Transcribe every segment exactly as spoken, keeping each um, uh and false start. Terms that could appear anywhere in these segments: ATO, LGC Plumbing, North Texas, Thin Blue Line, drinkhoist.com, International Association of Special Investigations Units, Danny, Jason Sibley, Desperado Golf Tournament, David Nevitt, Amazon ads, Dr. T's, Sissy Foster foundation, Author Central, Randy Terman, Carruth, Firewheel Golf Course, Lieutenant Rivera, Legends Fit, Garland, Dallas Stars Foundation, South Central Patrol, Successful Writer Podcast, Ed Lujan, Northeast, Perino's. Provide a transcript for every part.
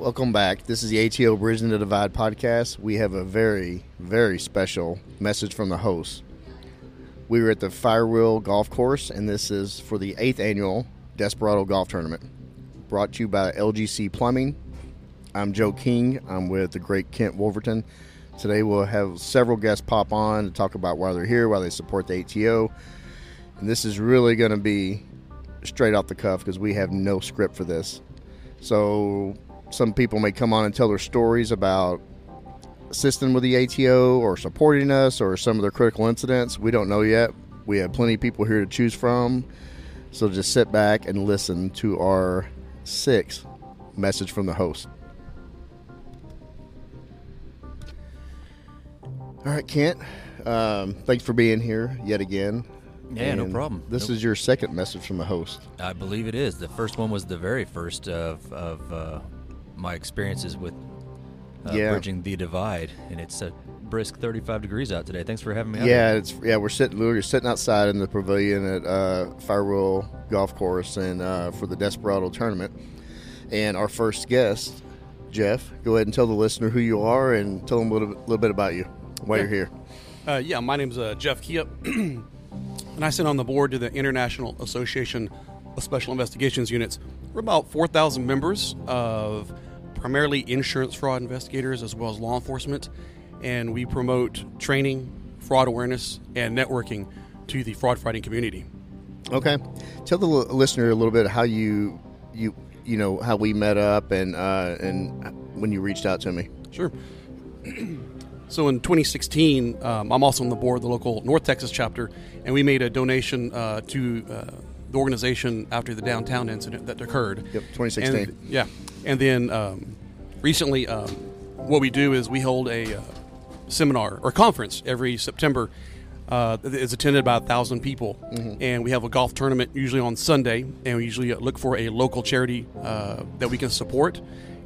Welcome back. This is the A T O Bridging the Divide podcast. We have a very, very special message from the host. We were at the Firewheel Golf Course, and this is for the eighth annual Desperado Golf Tournament, brought to you by L G C Plumbing. I'm Joe King. I'm with the great Kent Wolverton. Today we'll have several guests pop on to talk about why they're here, why they support the A T O. And this is really going to be straight off the cuff because we have no script for this. So some people may come on and tell their stories about assisting with the A T O or supporting us or some of their critical incidents. We don't know yet. We have plenty of people here to choose from. So just sit back and listen to our sixth message from the host. All right, Kent, um, thanks for being here yet again. Yeah, and no problem. This nope. is your second message from the host. I believe it is. The first one was the very first of, of uh, my experiences with uh, yeah. Bridging the Divide, and it's a brisk thirty-five degrees out today. Thanks for having me out. Yeah, it's, yeah we're sitting we're sitting outside in the pavilion at uh, Firewheel Golf Course and uh, for the Desperado Tournament, and our first guest, Jeff, go ahead and tell the listener who you are and tell them a little, little bit about you while yeah. you're here. Uh, yeah, my name's uh, Jeff Kiep. And I sit on the board to the International Association of Special Investigations Units. We're about four thousand members of primarily insurance fraud investigators as well as law enforcement. And we promote training, fraud awareness, and networking to the fraud fighting community. Okay. Tell the listener a little bit how you, you, you know, how we met up and, uh, and when you reached out to me. Sure. So in twenty sixteen, um, I'm also on the board of the local North Texas chapter, and we made a donation uh, to uh, the organization after the downtown incident that occurred. Yep, twenty sixteen. And, yeah. And then um, recently, um, what we do is we hold a uh, seminar or conference every September. Uh, it's attended by one thousand people, mm-hmm. and we have a golf tournament usually on Sunday, and we usually look for a local charity uh, that we can support.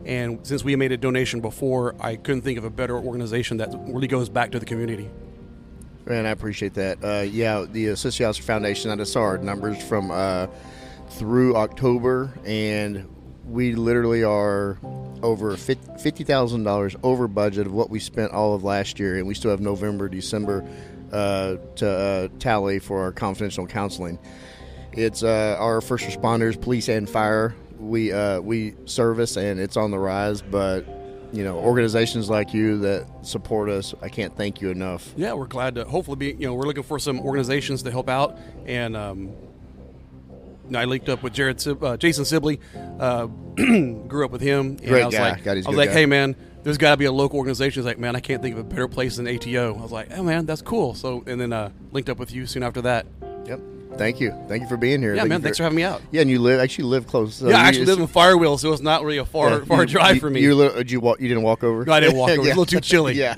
And since we made a donation before, I couldn't think of a better organization that really goes back to the community. And I appreciate that. Uh, yeah, the uh, Sissy Foster Foundation, I just saw our numbers from uh, through October, and we literally are over fifty thousand dollars over budget of what we spent all of last year, and we still have November, December uh, to uh, tally for our confidential counseling. It's uh, our first responders, police and fire. We uh, we service, and it's on the rise, but, you know, organizations like you that support us, I can't thank you enough. Yeah, we're glad to hopefully be, you know, we're looking for some organizations to help out, and um, I linked up with Jared, uh, Jason Sibley, uh, grew up with him. And Great I was guy. Like, God, he's I was like, guy. Hey, man, there's got to be a local organization. He's like, man, I can't think of a better place than A T O. I was like, oh, man, that's cool. So, and then uh, linked up with you soon after that. Yep. Thank you. Thank you for being here. Yeah, Thank man, for, thanks for having me out. Yeah, and you live actually live close. So yeah, I actually live in Firewheel, so it's not really a far yeah, far you, drive you, for me. You, you, did you, walk, you didn't walk over? No, I didn't walk over. yeah. It's a little too chilly. yeah.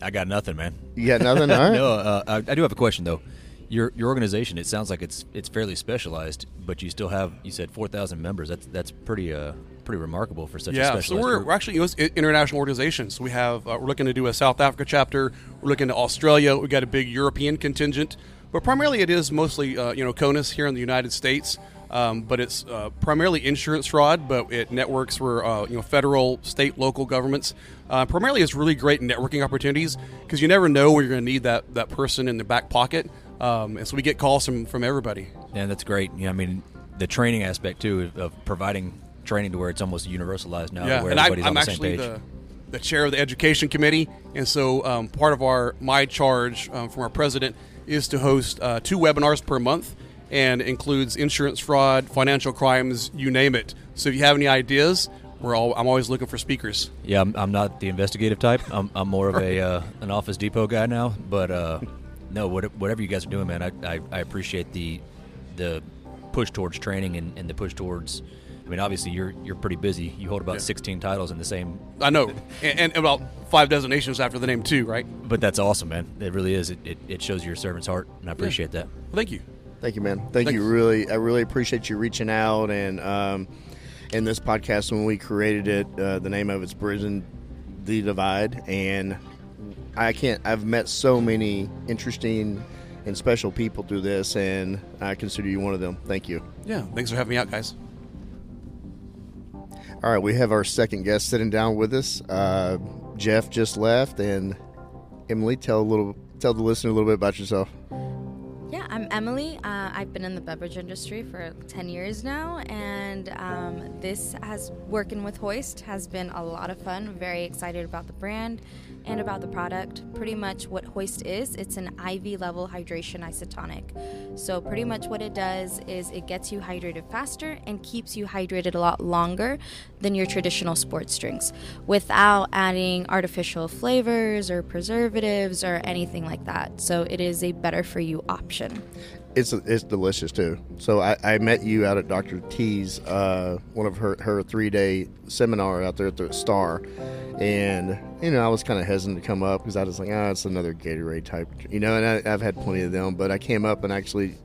I got nothing, man. You got nothing? All right. no, uh, I, I do have a question, though. Your your organization, it sounds like it's it's fairly specialized, but you still have, you said four thousand members. That's that's pretty uh, pretty remarkable for such yeah, a specialized Yeah, so we're, we're actually an international organization. So we have, uh, we're looking to do a South Africa chapter. We're looking to Australia. We've got a big European contingent. But primarily it is mostly, uh, you know, CONUS here in the United States. Um, but it's uh, primarily insurance fraud, but it networks for, uh, you know, federal, state, local governments. Uh, primarily it's really great networking opportunities because you never know where you're going to need that, that person in the back pocket. Um, and so we get calls from, from everybody. Yeah, that's great. Yeah, I mean, the training aspect, too, of providing training to where it's almost universalized now, yeah, where everybody's I, on the same page. I'm actually the chair of the education committee, and so um, part of our my charge um, from our president is to host uh, two webinars per month, and includes insurance fraud, financial crimes, you name it. So if you have any ideas, we're all. I'm always looking for speakers. Yeah, I'm, I'm not the investigative type. I'm, I'm more of a uh, an Office Depot guy now, but... Uh, No, whatever you guys are doing, man, I I, I appreciate the the push towards training and, and the push towards. I mean, obviously you're you're pretty busy. You hold about yeah. sixteen titles in the same. I know, and, and about five designations after the name too, right? But that's awesome, man. It really is. It it, it shows your servant's heart, and I appreciate yeah. that. Well, thank you, thank you, man. Thank Thanks. you. Really, I really appreciate you reaching out and um, and this podcast when we created it, uh, the name of it's Bridging the Divide, and. I can't, I've met so many interesting and special people through this, and I consider you one of them. Thank you. Yeah, thanks for having me out, guys. All right, we have our second guest sitting down with us. Uh, Jeff just left, and Emily, tell a little, tell the listener a little bit about yourself. Yeah, I'm Emily. Uh, I've been in the beverage industry for ten years now, and um, this has working with Hoist has been a lot of fun. I'm very excited about the brand and about the product. Pretty much what Hoist is, it's an I V level hydration isotonic. So pretty much what it does is it gets you hydrated faster and keeps you hydrated a lot longer than your traditional sports drinks without adding artificial flavors or preservatives or anything like that. So it is a better for you option. It's it's delicious too. So I, I met you out at Doctor T's, uh, one of her, her three-day seminar out there at the Star, and you know I was kind of hesitant to come up because I was like, ah, oh, it's another Gatorade type, you know. And I, I've had plenty of them, but I came up and actually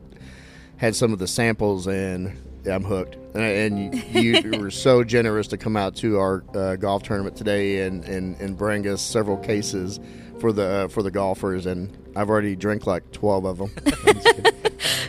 had some of the samples, and I'm hooked. And, I, and you, you were so generous to come out to our uh, golf tournament today and, and and bring us several cases for the uh, for the golfers, and I've already drank like twelve of them.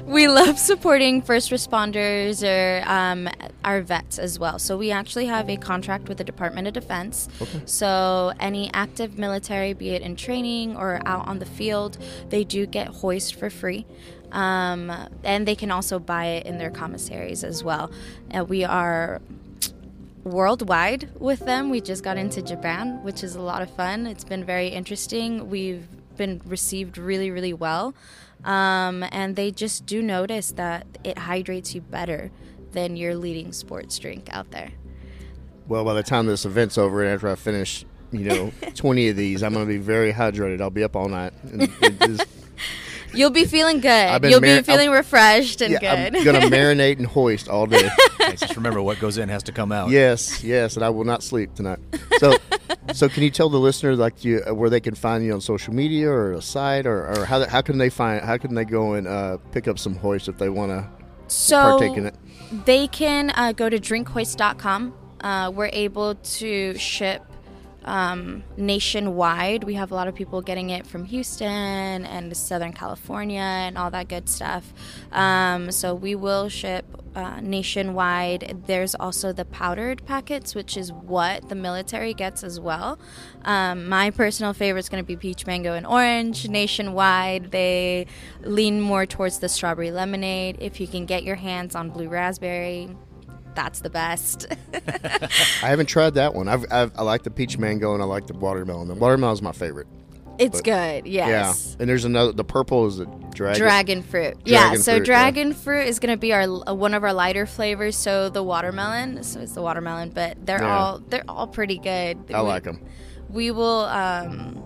We love supporting first responders or um, our vets as well. So we actually have a contract with the Department of Defense. Okay. So any active military, be it in training or out on the field, they do get Hoist for free. Um, and they can also buy it in their commissaries as well. Uh, we are worldwide with them. We just got into Japan, which is a lot of fun. It's been very interesting. We've been received really, really well. Um, and they just do notice that it hydrates you better than your leading sports drink out there. Well, by the time this event's over and after I finish, you know, twenty of these, I'm going to be very hydrated. I'll be up all night. And it just, you'll be feeling good. You'll mari- be feeling I'll, refreshed and yeah, good. I'm going to marinate and Hoist all day. Okay, just remember, what goes in has to come out. Yes, yes, and I will not sleep tonight. So... So can you tell the listener like you, where they can find you on social media or a site, or, or how how can they find how can they go and uh, pick up some Hoist if they want to so partake in it? They can uh, go to drink hoist dot com. Uh, we're able to ship um, nationwide. We have a lot of people getting it from Houston and Southern California and all that good stuff. Um, so we will ship Uh, nationwide. There's also the powdered packets, which is what the military gets as well. Um, my personal favorite is going to be peach, mango, and orange. Nationwide, they lean more towards the strawberry lemonade. If you can get your hands on blue raspberry, that's the best. I haven't tried that one. I've, I've, I like the peach mango and I like the watermelon. The watermelon is my favorite. It's but, good, yes. Yeah, and there's another. The purple is the dragon. Dragon fruit. Dragon yeah, so fruit, dragon yeah. fruit is going to be our uh, one of our lighter flavors. So the watermelon, so it's the watermelon, but they're yeah. all they're all pretty good. I we, like them. We will. Um,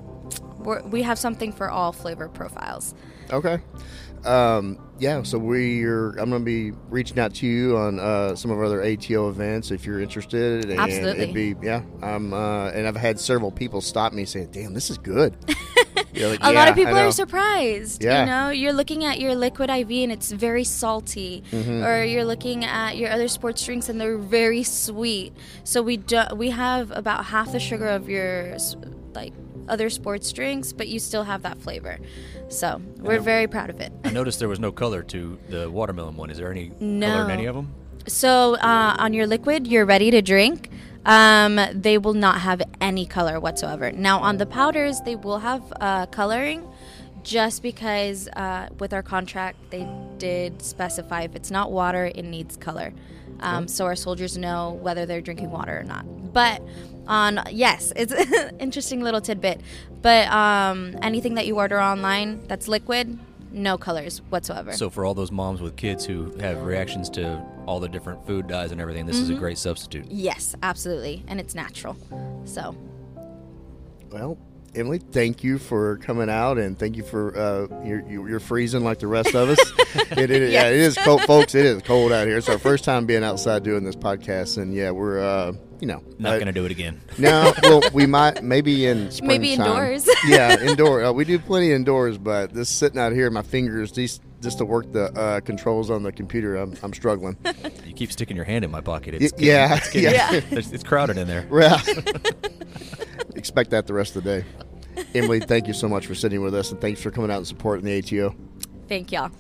we're, we have something for all flavor profiles. Okay. Um, yeah, so we're. I'm going to be reaching out to you on uh, some of our other A T O events if you're interested. And absolutely. It'd be, yeah, I'm, uh, and I've had several people stop me saying, "Damn, this is good." You're like, a yeah, lot of people are surprised. Yeah. You know, you're looking at your liquid I V and it's very salty, mm-hmm. or you're looking at your other sports drinks and they're very sweet. So we do, we have about half the sugar of your like. other sports drinks, but you still have that flavor. So we're very proud of it. I noticed there was no color to the watermelon one. Is there any no. color in any of them? So uh, on your liquid, you're ready to drink. Um, they will not have any color whatsoever. Now on the powders, they will have uh, coloring just because uh, with our contract, they did specify if it's not water, it needs color. Um, so our soldiers know whether they're drinking water or not. But on yes, it's an interesting little tidbit. But um, anything that you order online that's liquid, no colors whatsoever. So for all those moms with kids who have reactions to all the different food dyes and everything, this mm-hmm. is a great substitute. Yes, absolutely, and it's natural. So, well, Emily, thank you for coming out, and thank you for uh, you're, you're freezing like the rest of us. it, it, yes. Yeah, it is cold, folks. It is cold out here. It's our first time being outside doing this podcast, and yeah, we're uh, you know not uh, going to do it again. No, well, we might maybe in springtime. Maybe indoors. Yeah, indoor. Uh, we do plenty indoors, but this sitting out here, my fingers these. Just to work the uh, controls on the computer, I'm, I'm struggling. You keep sticking your hand in my pocket. It's y- yeah, it's, yeah. It's crowded in there. Yeah. Expect that the rest of the day. Emily, thank you so much for sitting with us, and thanks for coming out and supporting the A T O. Thank y'all.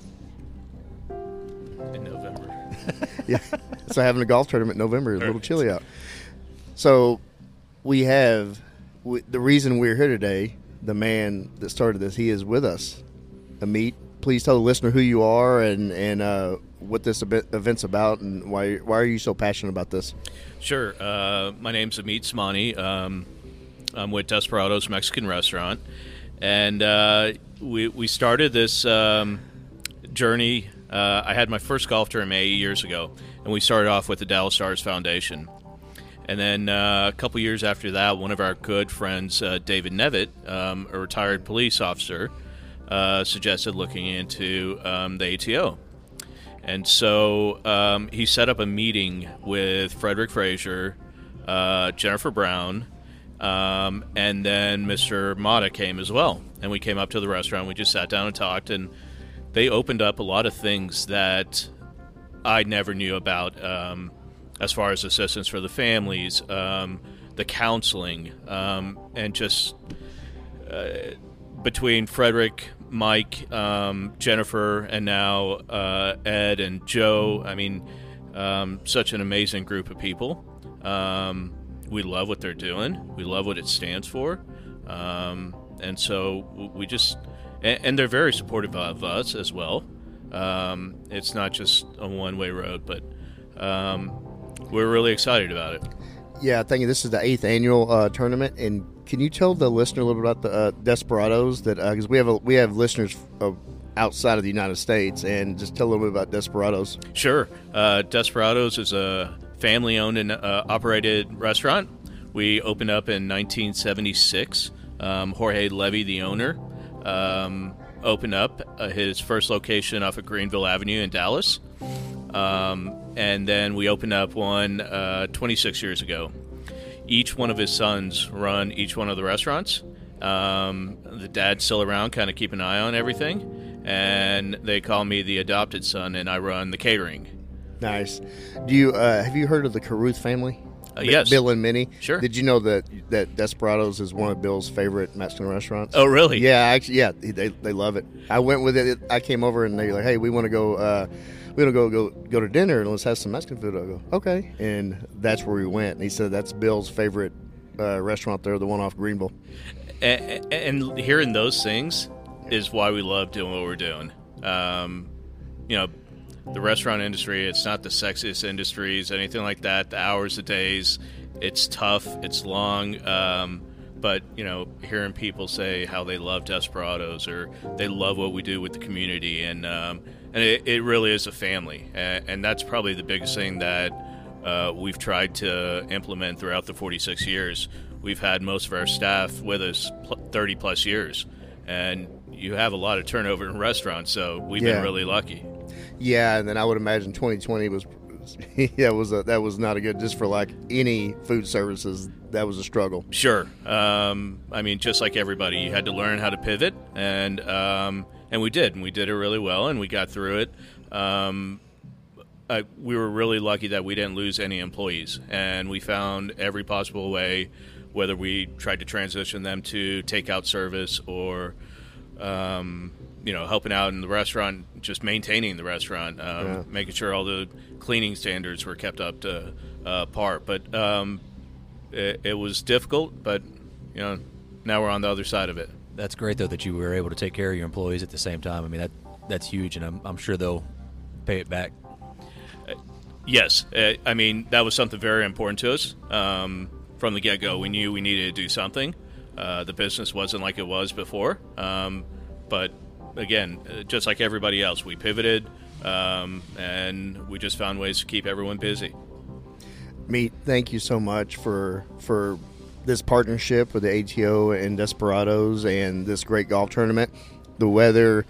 In November. Yeah, so having a golf tournament in November is a little chilly out. So we have we, the reason we're here today, the man that started this, he is with us. Amit, please tell the listener who you are and, and uh, what this event's about and why why are you so passionate about this? Sure. Uh, my name's Amit Smani. Um, I'm with Desperados Mexican Restaurant. And uh, we, we started this um, journey. Uh, I had my first golf tournament eight years ago, and we started off with the Dallas Stars Foundation. And then uh, a couple years after that, one of our good friends, uh, David Nevitt, um, a retired police officer, uh, suggested looking into um, the A T O. And so um, he set up a meeting with Frederick Frazier, uh, Jennifer Brown, Um, and then Mister Mata came as well, and we came up to the restaurant. We just sat down and talked, and they opened up a lot of things that I never knew about, um, as far as assistance for the families, um, the counseling, um, and just uh, between Frederick, Mike, um, Jennifer, and now uh, Ed and Joe. I mean, um, such an amazing group of people. Um, We love what they're doing. We love what it stands for. Um, and so we just... And, and they're very supportive of us as well. Um, it's not just a one-way road, but um, we're really excited about it. Yeah, thank you. This is the eighth annual uh, tournament. And can you tell the listener a little bit about the uh, Desperados? That Because uh, we have a, we have listeners uh, outside of the United States. And just tell a little bit about Desperados. Sure. Uh, Desperados is a... family-owned and uh, operated restaurant. We opened up in nineteen seventy-six. Um, Jorge Levy, the owner, um, opened up uh, his first location off of Greenville Avenue in Dallas. Um, and then we opened up one uh, twenty-six years ago. Each one of his sons run each one of the restaurants. Um, the dad's still around, kind of keep an eye on everything. And they call me the adopted son, and I run the catering. Nice. Do you uh, have you heard of the Carruth family? Uh, yes, Bill and Minnie. Sure. Did you know that that Desperados is one of Bill's favorite Mexican restaurants? Oh, really? Yeah, actually, yeah, they they love it. I went with it. I came over and they were like, hey, we want to go, uh, we want to go go go to dinner and let's have some Mexican food. I go, okay, and that's where we went. And he said that's Bill's favorite uh, restaurant there, the one off Greenville. And, and hearing those things is why we love doing what we're doing. Um, you know. The restaurant industry, it's not the sexiest industries, anything like that. The hours, the days, it's tough, it's long. Um, but, you know, hearing people say how they love Desperados or they love what we do with the community. And um, and it, it really is a family. And, and that's probably the biggest thing that uh, we've tried to implement throughout the forty-six years. We've had most of our staff with us thirty plus years. And you have a lot of turnover in restaurants, so we've yeah. been really lucky. Yeah, and then I would imagine twenty twenty was, yeah, was a, that was not a good, just for like any food services, that was a struggle. Sure. Um, I mean, just like everybody, you had to learn how to pivot, and um, and we did, and we did it really well, and we got through it. Um, I, we were really lucky that we didn't lose any employees, and we found every possible way, whether we tried to transition them to takeout service or... Um, you know, helping out in the restaurant, just maintaining the restaurant, um, yeah. making sure all the cleaning standards were kept up to uh, par. But um, it, it was difficult, but, you know, now we're on the other side of it. That's great, though, that you were able to take care of your employees at the same time. I mean, that that's huge, and I'm, I'm sure they'll pay it back. Uh, yes. Uh, I mean, that was something very important to us. Um, from the get-go, we knew we needed to do something. Uh, the business wasn't like it was before, um, but again, just like everybody else, we pivoted, um, and we just found ways to keep everyone busy. Meet, thank you so much for for this partnership with the A T O and Desperados and this great golf tournament. The weather,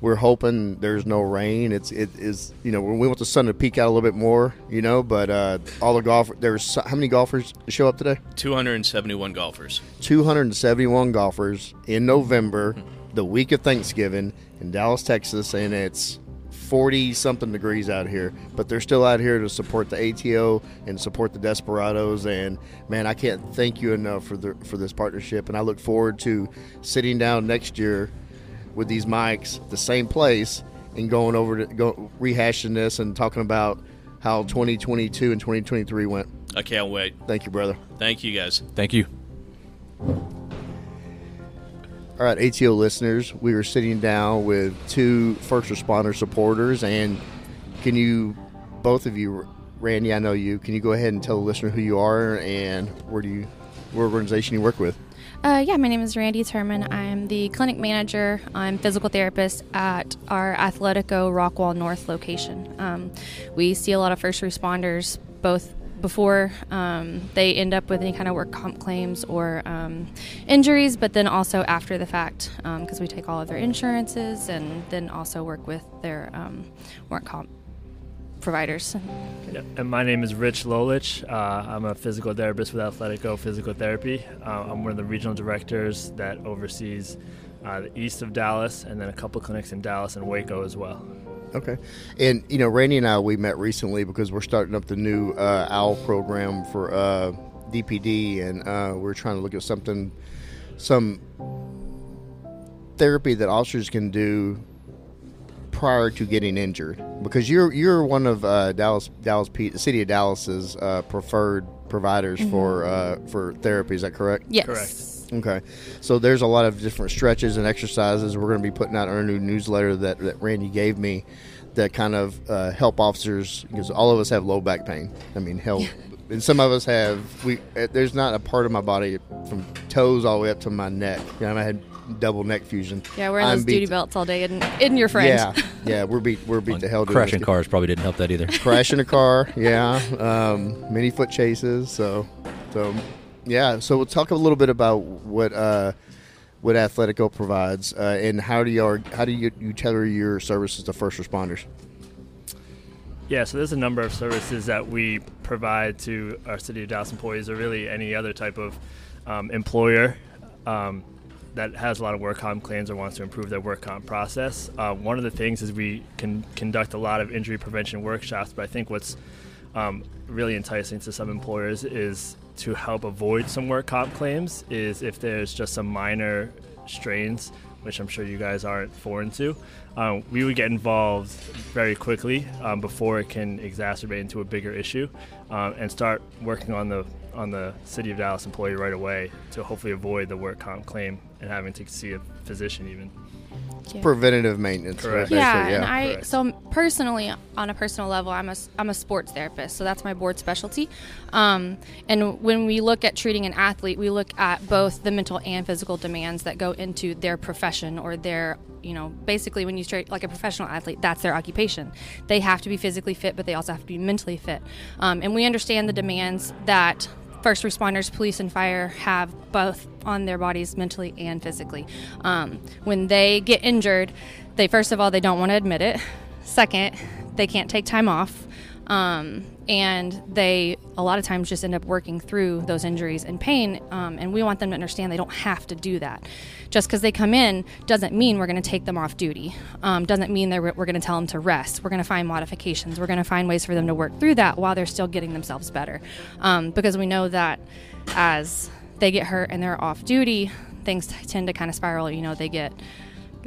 we're hoping there's no rain. It's it is you know we want the sun to peak out a little bit more, you know. But uh, all the golfers, there's how many golfers show up today? two hundred seventy-one golfers. two hundred seventy-one golfers in November. Hmm. The week of Thanksgiving in Dallas, Texas, and it's forty-something degrees out here. But they're still out here to support the A T O and support the Desperados. And, man, I can't thank you enough for the, for this partnership. And I look forward to sitting down next year with these mics the same place and going over to go, rehashing this and talking about how twenty twenty-two and twenty twenty-three went. I can't wait. Thank you, brother. Thank you, guys. Thank you. All right, A T O listeners, we were sitting down with two first responder supporters, and can you, both of you, Randy, I know you, can you go ahead and tell the listener who you are and where do you, what organization you work with? Uh, yeah, my name is Randy Terman. I'm the clinic manager. I'm physical therapist at our Athletico Rockwall North location. Um, we see a lot of first responders, both before um, they end up with any kind of work comp claims or um, injuries, but then also after the fact, because um, we take all of their insurances and then also work with their um, work comp providers. And my name is Rich Lolich. Uh, I'm a physical therapist with Athletico Physical Therapy. Uh, I'm one of the regional directors that oversees uh, the east of Dallas and then a couple clinics in Dallas and Waco as well. Okay. And, you know, Randy and I, we met recently because we're starting up the new uh, O W L program for uh, D P D, and uh, we're trying to look at something, some therapy that officers can do prior to getting injured, because you're you're one of uh, Dallas Dallas P- City of Dallas's uh, preferred providers mm-hmm. for uh, for therapy. Is that correct? Yes. Correct. Okay, so there's a lot of different stretches and exercises we're going to be putting out our new newsletter that, that Randy gave me that kind of uh, help officers, because all of us have low back pain. I mean, hell, and some of us have, we there's not a part of my body from toes all the way up to my neck. You know, I had double neck fusion. Yeah, wearing those duty belts all day and in your friend. Yeah, yeah, we're beat, we're beat the hell. Crashing cars probably didn't help that either. Crashing a car, yeah, um, many foot chases, so, so. Yeah, so we'll talk a little bit about what uh, what Athletico provides, uh, and how do you how do you, you tailor your services to first responders? Yeah, so there's a number of services that we provide to our City of Dallas employees, or really any other type of um, employer um, that has a lot of work comp claims or wants to improve their work comp process. Uh, one of the things is we can conduct a lot of injury prevention workshops, but I think what's um, really enticing to some employers is to help avoid some work comp claims is if there's just some minor strains, which I'm sure you guys aren't foreign to, um, we would get involved very quickly um, before it can exacerbate into a bigger issue, um, and start working on the on the City of Dallas employee right away to hopefully avoid the work comp claim and having to see a physician even. Yeah. Preventative maintenance. Correct. Yeah, yeah, and I Correct. so personally, on a personal level, I'm a I'm a sports therapist, so that's my board specialty. Um, and when we look at treating an athlete, we look at both the mental and physical demands that go into their profession or their, you know, basically when you treat like a professional athlete, that's their occupation. They have to be physically fit, but they also have to be mentally fit. Um, and we understand the demands that first responders, police, and fire have both on their bodies mentally and physically. Um, when they get injured, they first of all, they don't want to admit it. Second, they can't take time off. Um, and they, a lot of times, just end up working through those injuries and pain. Um, and we want them to understand they don't have to do that. Just because they come in doesn't mean we're going to take them off duty. Um, doesn't mean that we're going to tell them to rest. We're going to find modifications. We're going to find ways for them to work through that while they're still getting themselves better. Um, because we know that as they get hurt and they're off duty, things tend to kind of spiral. You know, they get...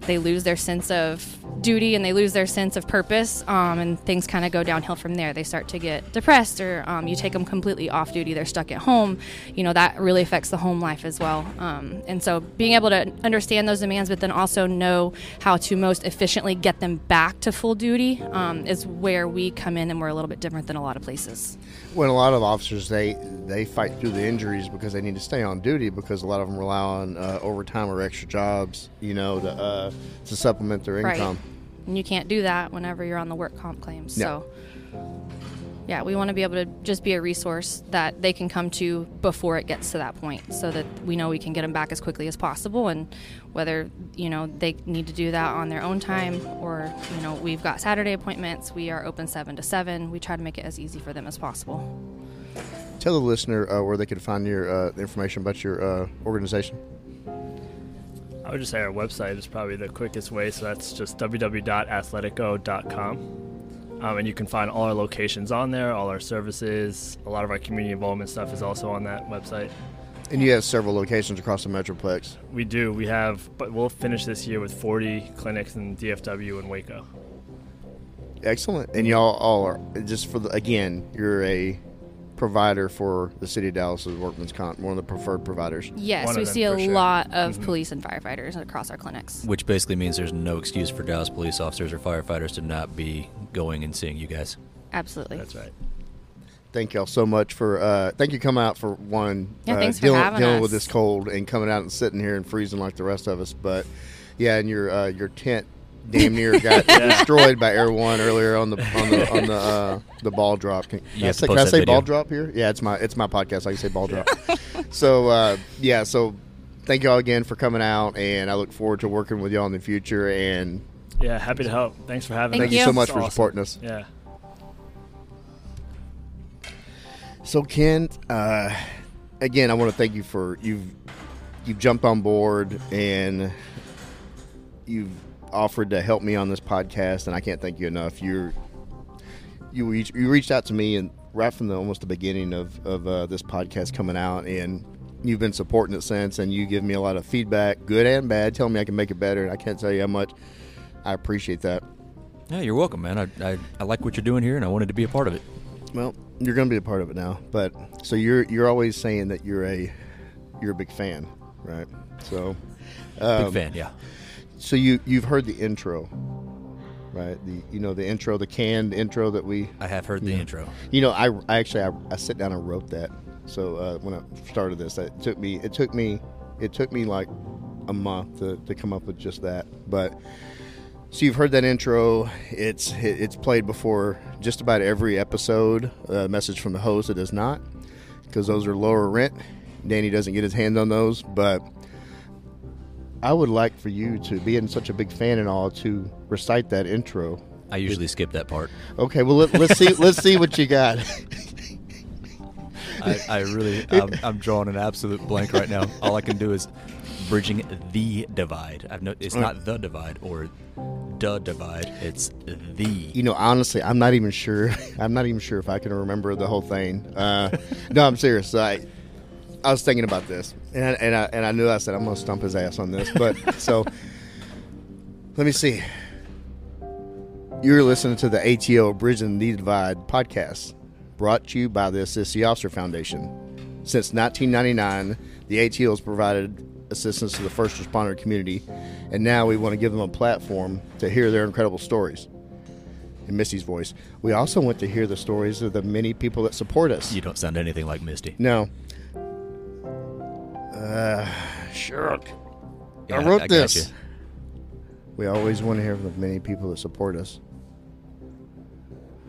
they lose their sense of duty and they lose their sense of purpose, um, and things kind of go downhill from there. They start to get depressed, or um, you take them completely off duty, they're stuck at home. You know, that really affects the home life as well. Um, and so being able to understand those demands, but then also know how to most efficiently get them back to full duty um, is where we come in, and we're a little bit different than a lot of places. When a lot of officers, they, they fight through the injuries because they need to stay on duty, because a lot of them rely on uh, overtime or extra jobs, you know, to uh, to supplement their income. Right. And you can't do that whenever you're on the work comp claims. No. So, yeah, we want to be able to just be a resource that they can come to before it gets to that point, so that we know we can get them back as quickly as possible. And whether, you know, they need to do that on their own time, or, you know, we've got Saturday appointments, we are open seven to seven. We try to make it as easy for them as possible. Tell the listener uh, where they can find your uh, information about your uh, organization. I would just say our website is probably the quickest way, so that's just w w w dot athletico dot com, um, and you can find all our locations on there, all our services. A lot of our community involvement stuff is also on that website. And you have several locations across the Metroplex. We do. We have, but we'll finish this year with forty clinics in D F W and Waco. Excellent. And y'all all are, just for the, again, you're a provider for the City of Dallas' workman's comp, one of the preferred providers. Yes, one we see a sure. lot of mm-hmm. police and firefighters across our clinics. Which basically means there's no excuse for Dallas police officers or firefighters to not be going and seeing you guys. Absolutely. That's right. Thank y'all so much for, uh, thank you come out for one. Yeah, uh, thanks for dealing, having dealing us. with this cold and coming out and sitting here and freezing like the rest of us. But yeah, and your uh, your tent damn near got yeah. destroyed by Air One earlier on the on the on the uh, the ball drop. Can, can I say, can I say ball drop here? Yeah, it's my it's my podcast. I can say ball drop. so uh, yeah, so thank y'all again for coming out, and I look forward to working with y'all in the future. And yeah, happy to help. Thanks for having. Thank us. Thank you, you so much That's for awesome. supporting us. Yeah. So Kent, uh, again, I want to thank you for you've you've jumped on board and you've offered to help me on this podcast, and I can't thank you enough. You're you reach, you reached out to me and right from the almost the beginning of of uh, this podcast coming out, and you've been supporting it since. And you give me a lot of feedback, good and bad, telling me I can make it better. And I can't tell you how much I appreciate that. Yeah, you're welcome, man. I I, I like what you're doing here, and I wanted to be a part of it. Well, you're going to be a part of it now, but so you're you're always saying that you're a you're a big fan, right? So um, big fan, yeah. So you you've heard the intro, right? The you know the intro, the canned intro that we. I have heard the know. intro. You know, I, I actually I, I sit down and wrote that. So uh, when I started this, that took me it took me it took me like a month to, to come up with just that, but. So you've heard that intro. It's it's played before just about every episode. A message from the host. It is not, because those are lower rent. Danny doesn't get his hands on those. But I would like for you to, being such a big fan and all, to recite that intro. I usually it, skip that part. Okay, well let, let's see let's see what you got. I, I really I'm, I'm drawing an absolute blank right now. All I can do is bridging the divide. I've no, it's not the divide or. Duh divide. It's the. You know, honestly, I'm not even sure. I'm not even sure if I can remember the whole thing. Uh, no, I'm serious. I, I was thinking about this, and I, and I and I knew I said I'm gonna stump his ass on this. But so, let me see. You're listening to the A T O Bridging the Divide podcast, brought to you by the Sissy Foster Foundation. Since nineteen ninety-nine, the A T O has provided assistance to the first responder community, and now we want to give them a platform to hear their incredible stories in Misty's voice. We also want to hear the stories of the many people that support us. You don't sound anything like Misty. No. Uh, sure. Yeah, I wrote I, I this. Gotcha. We always want to hear from the many people that support us.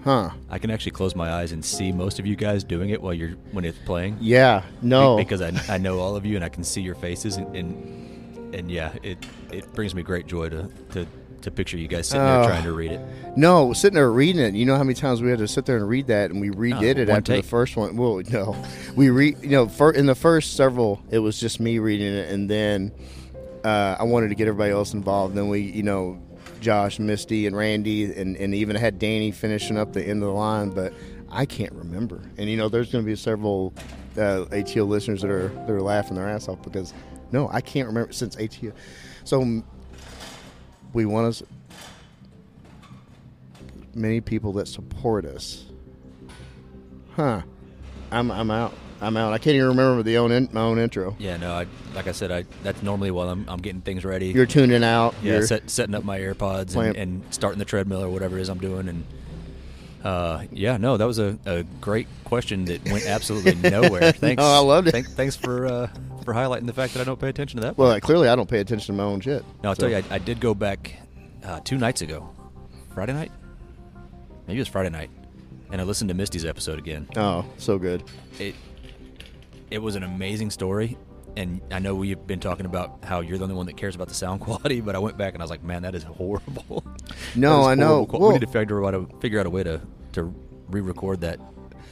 Huh. I can actually close my eyes and see most of you guys doing it while you're when it's playing. Yeah, no. Because I, I know all of you and I can see your faces and and, and yeah, it, it brings me great joy to, to, to picture you guys sitting uh, there trying to read it. No, sitting there reading it. You know how many times we had to sit there and read that, and we redid no, it after take. the first one. Well, no, we re you know for, in the first several it was just me reading it, and then uh, I wanted to get everybody else involved. Then we you know. Josh, Misty, and Randy, and, and even had Danny finishing up the end of the line, but I can't remember. And, you know, there's going to be several uh, A T O listeners that are that are laughing their ass off because, no, I can't remember since A T O. So we want as many people that support us. Huh. I'm I'm out. I'm out. I can't even remember the own in, my own intro. Yeah, no. I, like I said, I that's normally while I'm I'm getting things ready. You're tuning out. Yeah, set, setting up my AirPods and, and starting the treadmill or whatever it is I'm doing. And uh, yeah, no, that was a, a great question that went absolutely nowhere. Thanks. Oh, no, I loved it. Thank, thanks for uh, for highlighting the fact that I don't pay attention to that. Well, clearly I don't pay attention to my own shit. No, I'll so. tell you, I, I did go back uh, two nights ago, Friday night. Maybe it was Friday night, and I listened to Misty's episode again. Oh, so good. It. It was an amazing story, and I know we've been talking about how you're the only one that cares about the sound quality, but I went back and I was like, man, that is horrible. No, is I horrible know. Qual- well, we need to figure out, a, figure out a way to, to re-record that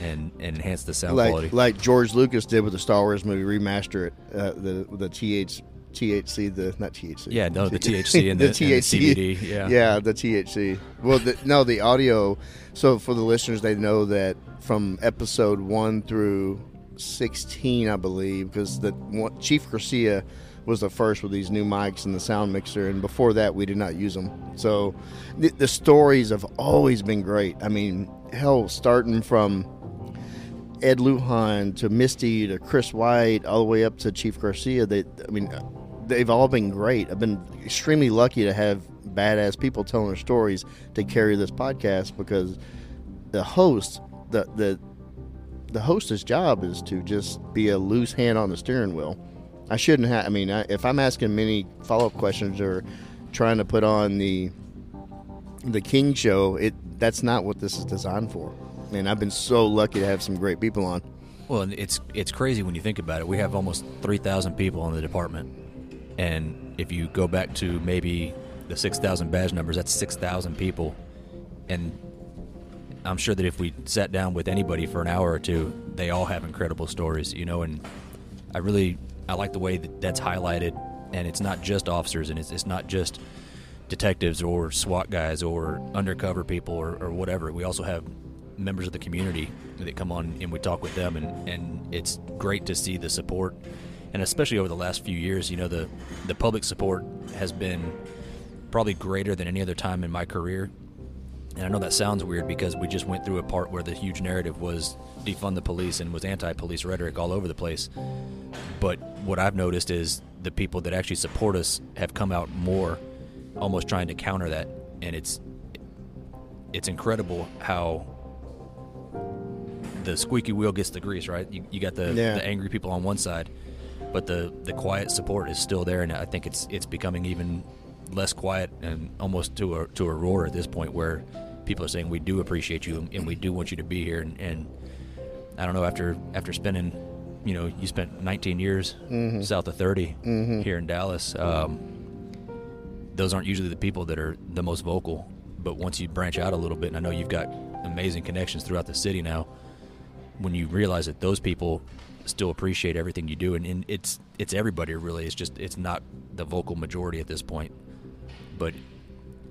and, and enhance the sound like, quality. Like George Lucas did with the Star Wars movie, remaster it, uh, the the T H, T H C, the not T H C. Yeah, no, the T H C and the, the, T H C. And the C B D. Yeah, yeah the T H C. Well, the, no, the audio. So for the listeners, they know that from episode one through... sixteen, I believe, because the one, Chief Garcia was the first with these new mics and the sound mixer, and before that we did not use them. So the, the stories have always been great. I mean, hell, starting from Ed Lujan to Misty to Chris White, all the way up to Chief Garcia. They, I mean, they've all been great. I've been extremely lucky to have badass people telling their stories to carry this podcast, because the host, the the the host's job is to just be a loose hand on the steering wheel. I shouldn't have. I mean, I, if I'm asking many follow up questions or trying to put on the the king show, it that's not what this is designed for. And I've been so lucky to have some great people on. Well, and it's it's crazy when you think about it. We have almost three thousand people in the department. And if you go back to maybe the six thousand badge numbers, that's six thousand people. And I'm sure that if we sat down with anybody for an hour or two, they all have incredible stories, you know. And I really, I like the way that that's highlighted. And it's not just officers, and it's, it's not just detectives or SWAT guys or undercover people or, or whatever. We also have members of the community that come on, and we talk with them, and, and it's great to see the support. And especially over the last few years, you know, the, the public support has been probably greater than any other time in my career. And I know that sounds weird, because we just went through a part where the huge narrative was defund the police and was anti-police rhetoric all over the place. But what I've noticed is the people that actually support us have come out more, almost trying to counter that. And it's it's incredible how the squeaky wheel gets the grease, right? You, you got the, yeah. the angry people on one side, but the, the quiet support is still there, and I think it's it's becoming even less quiet and almost to a to a roar at this point, where people are saying, we do appreciate you, and we do want you to be here. And, and I don't know, after after spending, you know, you spent nineteen years mm-hmm. south of thirty mm-hmm. here in Dallas. Um, those aren't usually the people that are the most vocal, but once you branch out a little bit, and I know you've got amazing connections throughout the city now, when you realize that those people still appreciate everything you do, and, and it's it's everybody really. It's just it's not the vocal majority at this point, but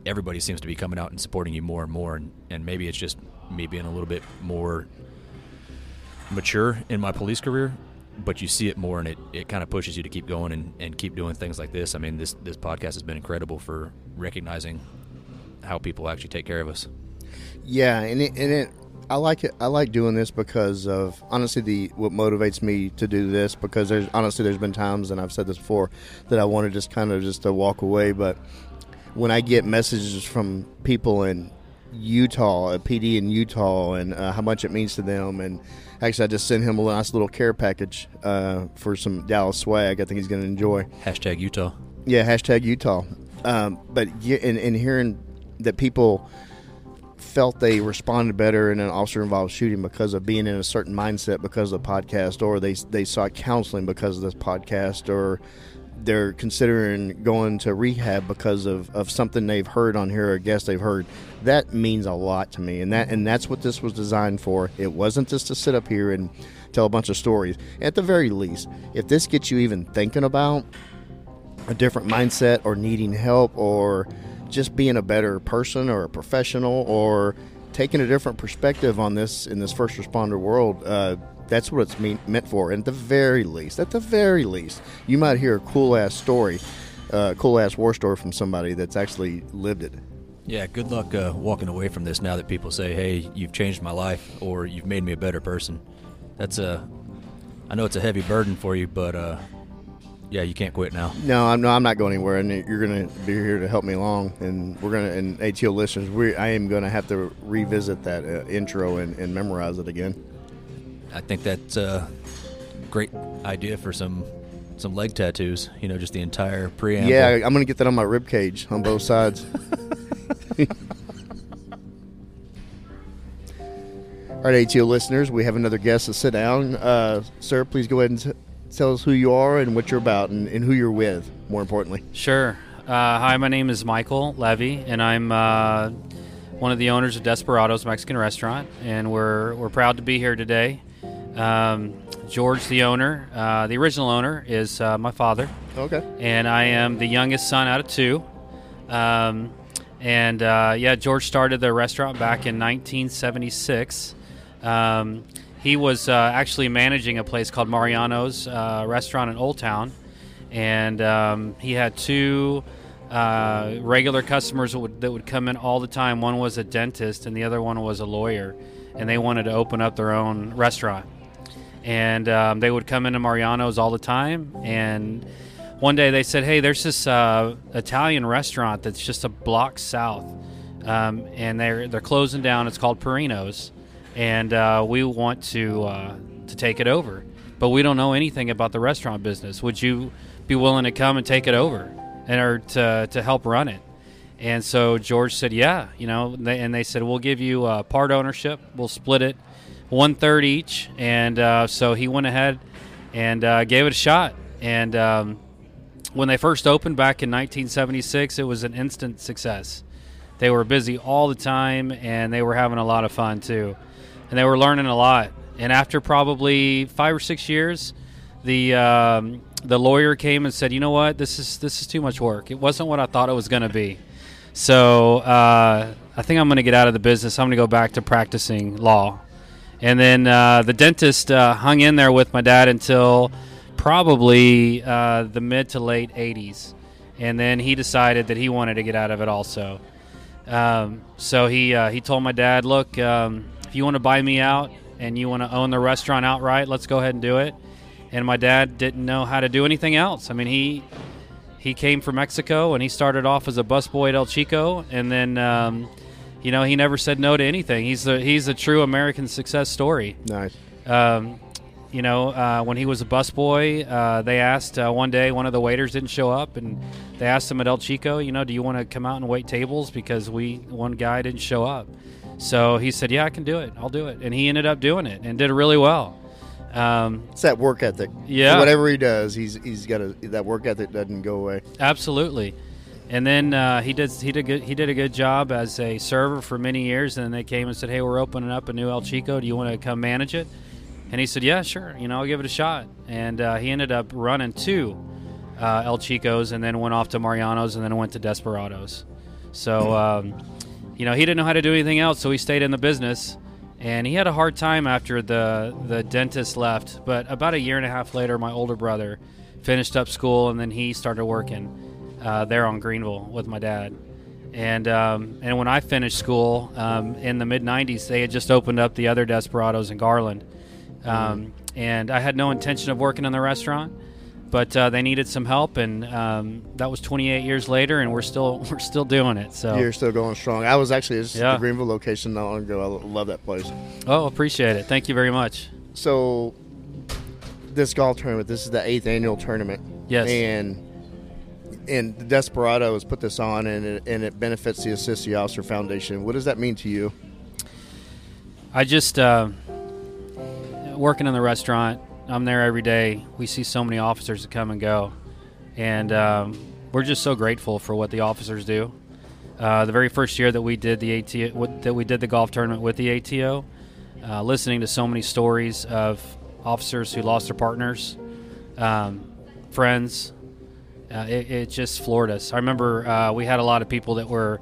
everybody seems to be coming out and supporting you more and more, and, and maybe it's just me being a little bit more mature in my police career, but you see it more, and it, it kind of pushes you to keep going and, and keep doing things like this. I mean, this, this podcast has been incredible for recognizing how people actually take care of us. Yeah, and it, and it I like it. I like doing this because of, honestly, the what motivates me to do this, because there's honestly there's been times, and I've said this before, that I want to just kind of just to walk away. But when I get messages from people in Utah, a P D in Utah, and uh, how much it means to them, and actually I just sent him a nice little care package uh, for some Dallas swag. I think he's going to enjoy. Hashtag Utah. Yeah, hashtag Utah. Um, but in, in hearing that people felt they responded better in an officer-involved shooting because of being in a certain mindset because of the podcast, or they they sought counseling because of this podcast, or they're considering going to rehab because of, of something they've heard on here or a guest they've heard, that means a lot to me. And that and that's what this was designed for. It wasn't just to sit up here and tell a bunch of stories. At the very least, if this gets you even thinking about a different mindset or needing help or just being a better person or a professional or taking a different perspective on this in this first responder world, uh, that's what it's mean, meant for. And at the very least, at the very least, you might hear a cool-ass story, uh, cool-ass war story from somebody that's actually lived it. Yeah, good luck uh, walking away from this now that people say, hey, you've changed my life or you've made me a better person. That's a, I know it's a heavy burden for you, but... Uh, yeah, you can't quit now. No, I'm no, I'm not going anywhere, and you're going to be here to help me along. And we're going to, and A T O listeners, we I am going to have to revisit that uh, intro and, and memorize it again. I think that's a great idea for some some leg tattoos. You know, just the entire preamble. Yeah, I'm going to get that on my rib cage on both sides. All right, A T O listeners, we have another guest to sit down. Uh, sir, please go ahead and. T- Tell us who you are and what you're about and, and who you're with, more importantly. Sure. Uh, hi, my name is Michael Levy, and I'm uh, one of the owners of Desperados Mexican Restaurant, and we're we're proud to be here today. Um, George, the owner, uh, the original owner, is uh, my father. Okay. And I am the youngest son out of two. Um, and, uh, yeah, George started the restaurant back in nineteen seventy-six. Um He was uh, actually managing a place called Mariano's uh, restaurant in Old Town, and um, he had two uh, regular customers that would, that would come in all the time. One was a dentist, and the other one was a lawyer, and they wanted to open up their own restaurant. and um, they would come into Mariano's all the time. And one day they said, hey, there's this uh, Italian restaurant that's just a block south, um, and they're they're closing down. It's called Perino's, and uh, we want to uh, to take it over, but we don't know anything about the restaurant business. Would you be willing to come and take it over and or to to help run it? And so George said, yeah, you know, and they, and they said, we'll give you uh, part ownership. We'll split it one-third each. And uh, so he went ahead and uh, gave it a shot. And um, when they first opened back in nineteen seventy-six, it was an instant success. They were busy all the time, and they were having a lot of fun, too. And they were learning a lot. And after probably five or six years, the um, the lawyer came and said, you know what, this is this is too much work. It wasn't what I thought it was going to be. So uh, I think I'm going to get out of the business. I'm going to go back to practicing law. And then uh, the dentist uh, hung in there with my dad until probably uh, the mid to late eighties. And then he decided that he wanted to get out of it also. Um, so he uh, he told my dad, look, um, if you want to buy me out and you want to own the restaurant outright, let's go ahead and do it. And my dad didn't know how to do anything else. I mean, he... He came from Mexico, and he started off as a busboy at El Chico, and then, um, you know, he never said no to anything. He's a, he's a true American success story. Nice. Um, you know, uh, when he was a busboy, uh, they asked uh, one day, one of the waiters didn't show up, and they asked him at El Chico, you know, do you want to come out and wait tables because we one guy didn't show up? So he said, yeah, I can do it. I'll do it. And he ended up doing it and did really well. Um, it's that work ethic. Yeah. So whatever he does, he's he's got a, that work ethic doesn't go away. Absolutely. And then uh, he did he did good, he did a good job as a server for many years. And then they came and said, "Hey, we're opening up a new El Chico. Do you want to come manage it?" And he said, "Yeah, sure. You know, I'll give it a shot." And uh, he ended up running two uh, El Chicos, and then went off to Mariano's, and then went to Desperados. So, um, you know, he didn't know how to do anything else, so he stayed in the business. And he had a hard time after the the dentist left. But about a year and a half later, my older brother finished up school, and then he started working uh, there on Greenville with my dad. And um, and when I finished school um, in the mid nineties, they had just opened up the other Desperados in Garland. Um, and I had no intention of working in the restaurant, but uh, they needed some help, and um, that was twenty-eight years later, and we're still we're still doing it. So you're still going strong. I was actually just yeah. at the Greenville location not long ago. I love that place. Oh, appreciate it. Thank you very much. So this golf tournament, this is the eighth annual tournament. Yes. And and the Desperados put this on, and it, and it benefits the Sissy Foster Foundation. What does that mean to you? I just uh, working in the restaurant. I'm there every day. We see so many officers that come and go. And um, we're just so grateful for what the officers do. Uh, the very first year that we did the A T O, that we did the golf tournament with the A T O, uh, listening to so many stories of officers who lost their partners, um, friends, uh, it, it just floored us. I remember uh, we had a lot of people that were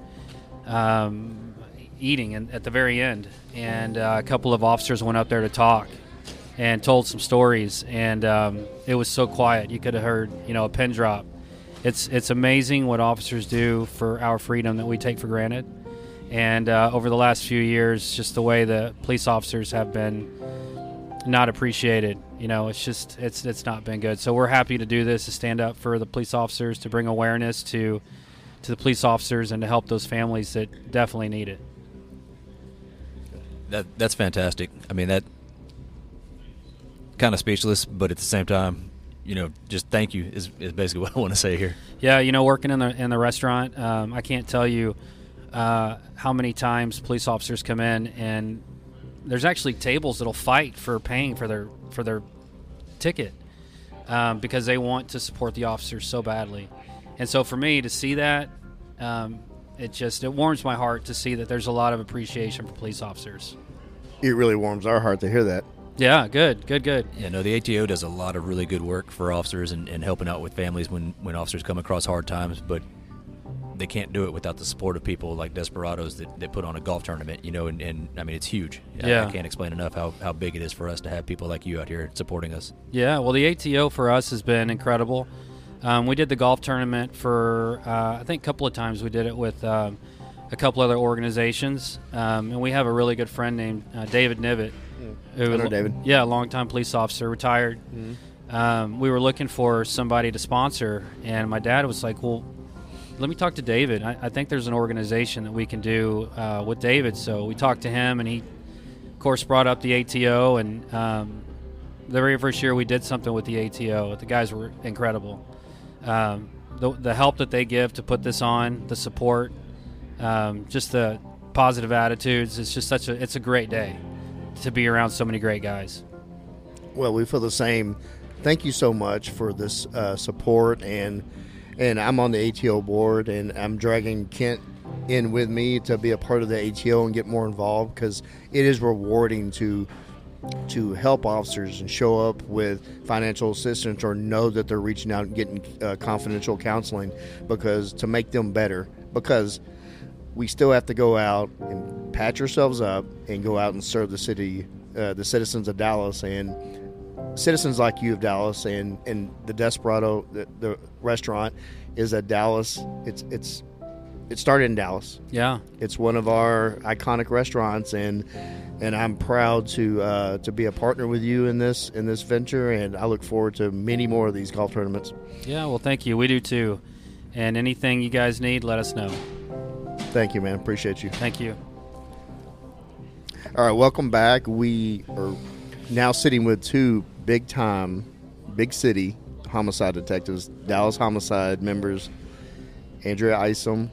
um, eating in, at the very end, and uh, a couple of officers went up there to talk and told some stories, and um, it was so quiet. You could have heard, you know, a pin drop. It's it's amazing what officers do for our freedom that we take for granted. And uh, over the last few years, just the way the police officers have been not appreciated, you know, it's just, it's it's not been good. So we're happy to do this, to stand up for the police officers, to bring awareness to to the police officers, and to help those families that definitely need it. That That's fantastic. I mean, that... kind of speechless, but at the same time, you know, just thank you is, is basically what I want to say here. Yeah, you know, working in the in the restaurant, um, I can't tell you uh, how many times police officers come in, and there's actually tables that'll fight for paying for their for their ticket um, because they want to support the officers so badly. And so for me to see that, um, it just it warms my heart to see that there's a lot of appreciation for police officers. It really warms our heart to hear that. Yeah, good, good, good. Yeah, no, the A T O does a lot of really good work for officers and, and helping out with families when, when officers come across hard times, but they can't do it without the support of people like Desperados that, that put on a golf tournament, you know, and, and I mean, it's huge. Yeah. I, I can't explain enough how, how big it is for us to have people like you out here supporting us. Yeah, well, the A T O for us has been incredible. Um, we did the golf tournament for, uh, I think a couple of times we did it with um, a couple other organizations, um, and we have a really good friend named uh, David Nevitt. Yeah. Who I know was, David. Yeah, longtime police officer, retired. Mm-hmm. Um, we were looking for somebody to sponsor, and my dad was like, well, let me talk to David. I, I think there's an organization that we can do uh, with David. So we talked to him, and he, of course, brought up the A T O, and um, the very first year we did something with the A T O. The guys were incredible. Um, the, the help that they give to put this on, the support, um, just the positive attitudes. It's just such a, it's a great day to be around so many great guys. Well, we feel the same. Thank you so much for this uh, support. And and I'm on the A T O board, and I'm dragging Kent in with me to be a part of the A T O and get more involved, because it is rewarding to to help officers and show up with financial assistance, or know that they're reaching out and getting uh, confidential counseling, because to make them better, because we still have to go out and patch ourselves up and go out and serve the city, uh, the citizens of Dallas, and citizens like you of Dallas, and, and the Desperado, the, the restaurant is a Dallas, it's it's it started in Dallas. Yeah. It's one of our iconic restaurants, and and I'm proud to uh, to be a partner with you in this in this venture, and I look forward to many more of these golf tournaments. Yeah, well, thank you. We do too. And anything you guys need, let us know. Thank you, man. Appreciate you. Thank you. All right, welcome back. We are now sitting with two big time, big city homicide detectives, Dallas Homicide members, Andrea Isom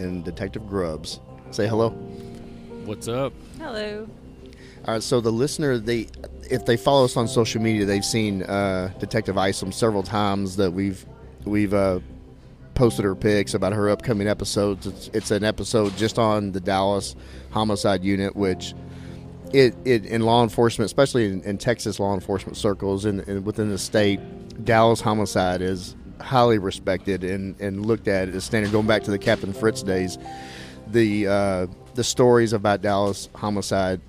and Detective Grubbs. Say hello. What's up? Hello. All right, so the listener, they if they follow us on social media, they've seen uh, Detective Isom several times that we've we've uh, posted her pics about her upcoming episodes. It's, it's an episode just on the Dallas Homicide Unit, which it, it in law enforcement, especially in, in Texas law enforcement circles and, and within the state, Dallas Homicide is highly respected and, and looked at as standard, going back to the Captain Fritz days. The uh, the stories about Dallas Homicide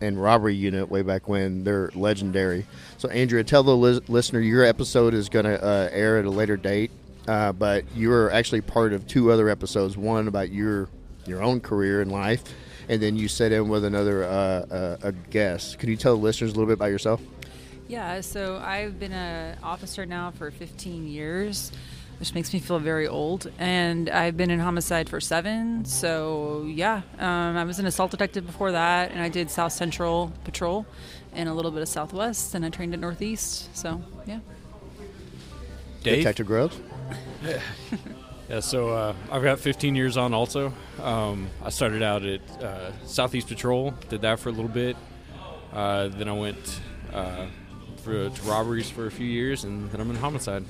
and Robbery Unit way back when, they're legendary. So, Andrea, tell the li- listener your episode is going to uh, air at a later date, uh, but you're actually part of two other episodes, one about your your own career and life, and then you sat in with another uh, uh, a guest. Can you tell the listeners a little bit about yourself? Yeah, so I've been an officer now for fifteen years, which makes me feel very old. And I've been in homicide for seven. So, yeah, um, I was an assault detective before that. And I did South Central Patrol and a little bit of Southwest. And I trained at Northeast. So, yeah. Dave? Detective Groves? Yeah. Yeah, so uh, I've got fifteen years on also. Um, I started out at uh, Southeast Patrol, did that for a little bit. Uh, then I went... Uh, For, to robberies for a few years, and then I'm in homicide.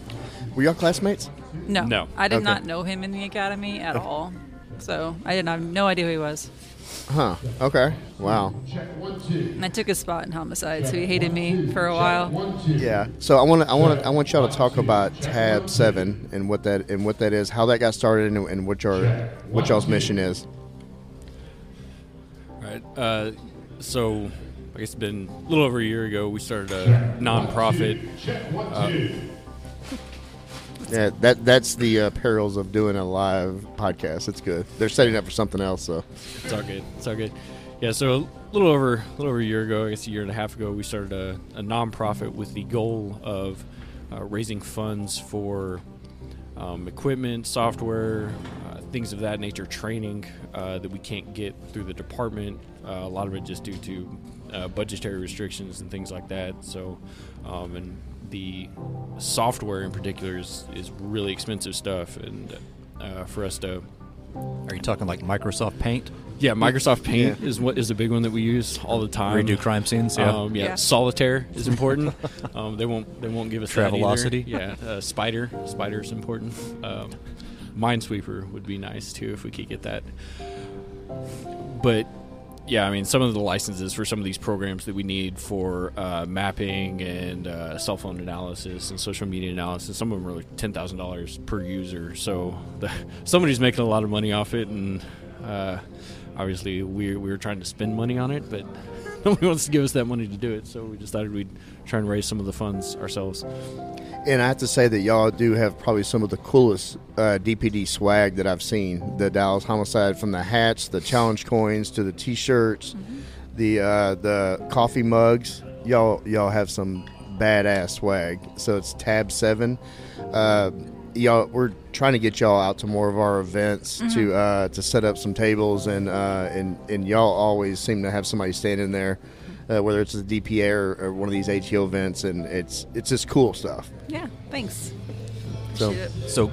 Were y'all classmates? No. No. I did okay. not know him in the academy at okay. all. So I did not have no idea who he was. Huh. Okay. Wow. Check one, two. And I took his spot in homicide, check so he hated one, me for a check while. One, two. Yeah. So I want to I want I want y'all to talk about check Tab one, Seven and what that and what that is, how that got started, and, and what your check what y'all's one, mission is. All right. Uh, so. I guess it's been a little over a year ago. We started a nonprofit. Uh, yeah, that that's the uh, perils of doing a live podcast. It's good. They're setting up for something else, so it's all good. It's all good. Yeah. So a little over a little over a year ago, I guess a year and a half ago, we started a, a nonprofit with the goal of uh, raising funds for um, equipment, software, uh, things of that nature, training uh, that we can't get through the department. Uh, a lot of it just due to Uh, budgetary restrictions and things like that. So, um, and the software in particular is, is really expensive stuff. And uh, for us to, are you talking like Microsoft Paint? Yeah, Microsoft Paint yeah. is what is a big one that we use all the time. Redo crime scenes. Yeah, um, yeah. yeah. Solitaire is important. um, they won't they won't give us Travelocity. That yeah, uh, Spider Spider is important. Um, Minesweeper would be nice too if we could get that. But. Yeah, I mean, some of the licenses for some of these programs that we need for uh, mapping and uh, cell phone analysis and social media analysis, some of them are like ten thousand dollars per user. So the, somebody's making a lot of money off it, and Uh, obviously, we we were trying to spend money on it, but nobody wants to give us that money to do it, so we decided we'd try and raise some of the funds ourselves. And I have to say that y'all do have probably some of the coolest uh, D P D swag that I've seen. The Dallas Homicide, from the hats, the challenge coins, to the T-shirts, mm-hmm. the uh, the coffee mugs. Y'all y'all have some badass swag. So it's Tab Seven. Uh, y'all, we're trying to get y'all out to more of our events mm-hmm. to uh, to set up some tables, and uh, and and y'all always seem to have somebody standing there, uh, whether it's a D P A or, or one of these A T O events, and it's it's just cool stuff. Yeah, thanks. So, so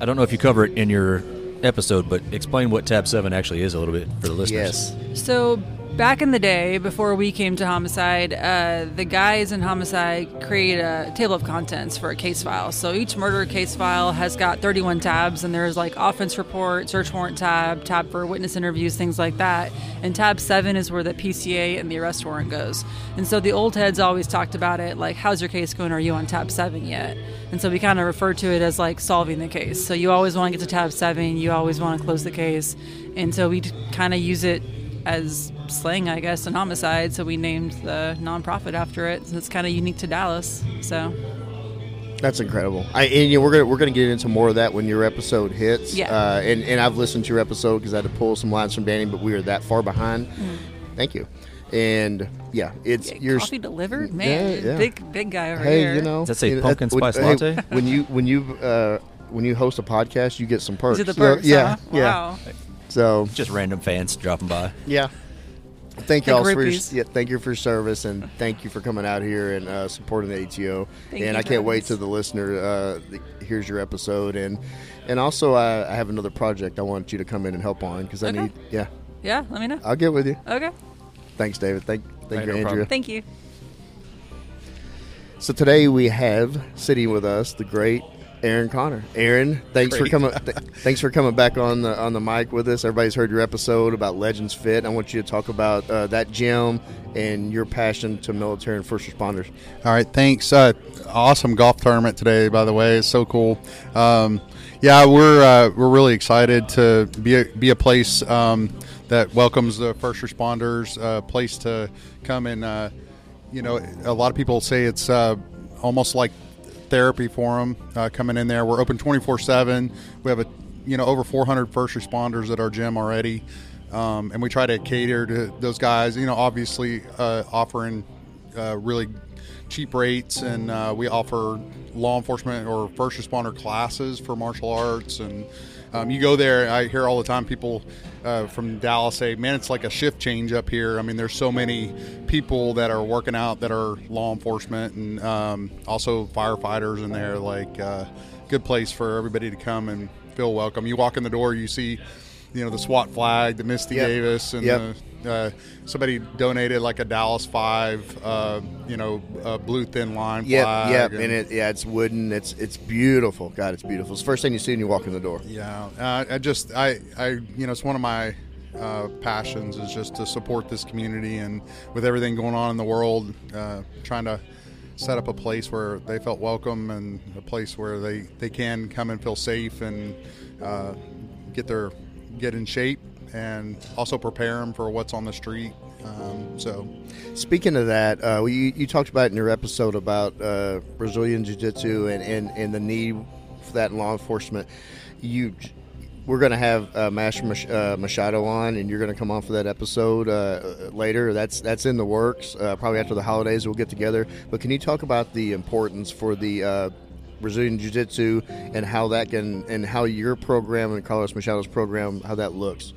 I don't know if you cover it in your episode, but explain what Tab Seven actually is a little bit for the listeners. Yes. So, back in the day, before we came to Homicide, uh, the guys in Homicide create a table of contents for a case file. So each murder case file has got thirty-one tabs, and there's like offense report, search warrant tab, tab for witness interviews, things like that. And tab seven is where the P C A and the arrest warrant goes. And so the old heads always talked about it, like, how's your case going? Are you on tab seven yet? And so we kind of refer to it as like solving the case. So you always want to get to tab seven. You always want to close the case. And so we kind of use it as slang, I guess, and Homicide, so we named the nonprofit after it. So it's kind of unique to Dallas. So that's incredible. I and you know, we're gonna we're gonna get into more of that when your episode hits. Yeah. Uh, and and I've listened to your episode because I had to pull some lines from Danny, but we were that far behind. Mm. Thank you. And yeah, it's yeah, your coffee delivered, man. Yeah, yeah. Big big guy over hey, here. You know, does that say you know, pumpkin that, spice when, latte? Hey, when you when you uh, when you host a podcast, you get some perks. Is it the perks? So, yeah, huh? yeah. Wow. So just random fans dropping by. Yeah. Thank you all for your, yeah, thank you for your service, and thank you for coming out here and uh, supporting the A T O. Thank and I can't guys. wait till the listener uh, hears your episode. And and also, I, I have another project I want you to come in and help on because I okay. need. Yeah. Yeah. Let me know. I'll get with you. Okay. Thanks, David. Thank thank you, no Andrea. Thank you. So today we have sitting with us the great Aaron Connor. Aaron, thanks Great. for coming. Th- thanks for coming back on the on the mic with us. Everybody's heard your episode about Legends Fit. I want you to talk about uh, that gym and your passion to military and first responders. All right, thanks. Uh, awesome golf tournament today, by the way. It's so cool. Um, yeah, we're uh, we're really excited to be a, be a place um, that welcomes the first responders. A uh, place to come and uh, you know, a lot of people say it's uh, almost like therapy for them uh, coming in there. We're open twenty-four seven. We have a you know over four hundred first responders at our gym already, um, and we try to cater to those guys. You know, obviously uh, offering uh, really cheap rates, and uh, we offer law enforcement or first responder classes for martial arts. And um, you go there, I hear all the time people uh, from Dallas say, "Man, it's like a shift change up here." I mean, there's so many people that are working out that are law enforcement and um, also firefighters in there. Like, uh, good place for everybody to come and feel welcome. You walk in the door, you see, you know, the SWAT flag, the Misty yep. Davis, and yep. the, uh, somebody donated like a Dallas Five, uh, you know, a blue thin line yep, flag. Yeah, and, and it, yeah, it's wooden. It's it's beautiful. God, it's beautiful. It's the first thing you see when you walk in the door. Yeah, uh, I just, I, I, you know, it's one of my uh, passions is just to support this community, and with everything going on in the world, uh, trying to set up a place where they felt welcome and a place where they, they can come and feel safe and uh, get their get in shape and also prepare them for what's on the street. Um, so speaking of that, uh, you, you talked about in your episode about uh, Brazilian Jiu-Jitsu and, and, and the need for that in law enforcement. You, we're going to have uh, Master Mach- uh, Machado on, and you're going to come on for that episode uh, later. That's that's in the works. Uh, probably after the holidays we'll get together. But can you talk about the importance for the uh, Brazilian Jiu-Jitsu and how that can and how your program and Carlos Machado's program, how that looks?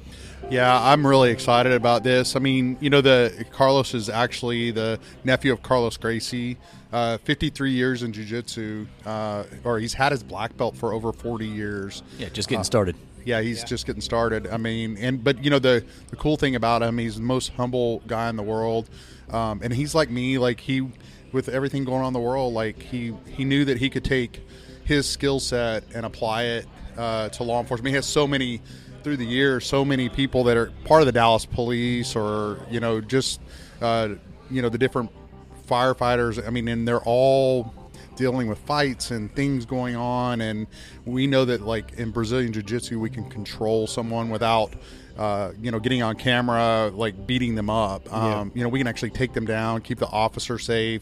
Yeah, I'm really excited about this. I mean, you know, the Carlos is actually the nephew of Carlos Gracie, uh, fifty-three years in Jiu-Jitsu, uh, or he's had his black belt for over forty years. Yeah, just getting uh, started. Yeah, he's yeah. just getting started. I mean, and but you know, the the cool thing about him, he's the most humble guy in the world, um, and he's like me, like he. With everything going on in the world, like he, he knew that he could take his skill set and apply it uh, to law enforcement. He has so many through the years, so many people that are part of the Dallas police or, you know, just, uh, you know, the different firefighters. I mean, and they're all dealing with fights and things going on. And we know that, like, in Brazilian Jiu-Jitsu, we can control someone without, uh, you know, getting on camera, like, beating them up. Um, yeah. You know, we can actually take them down, keep the officer safe,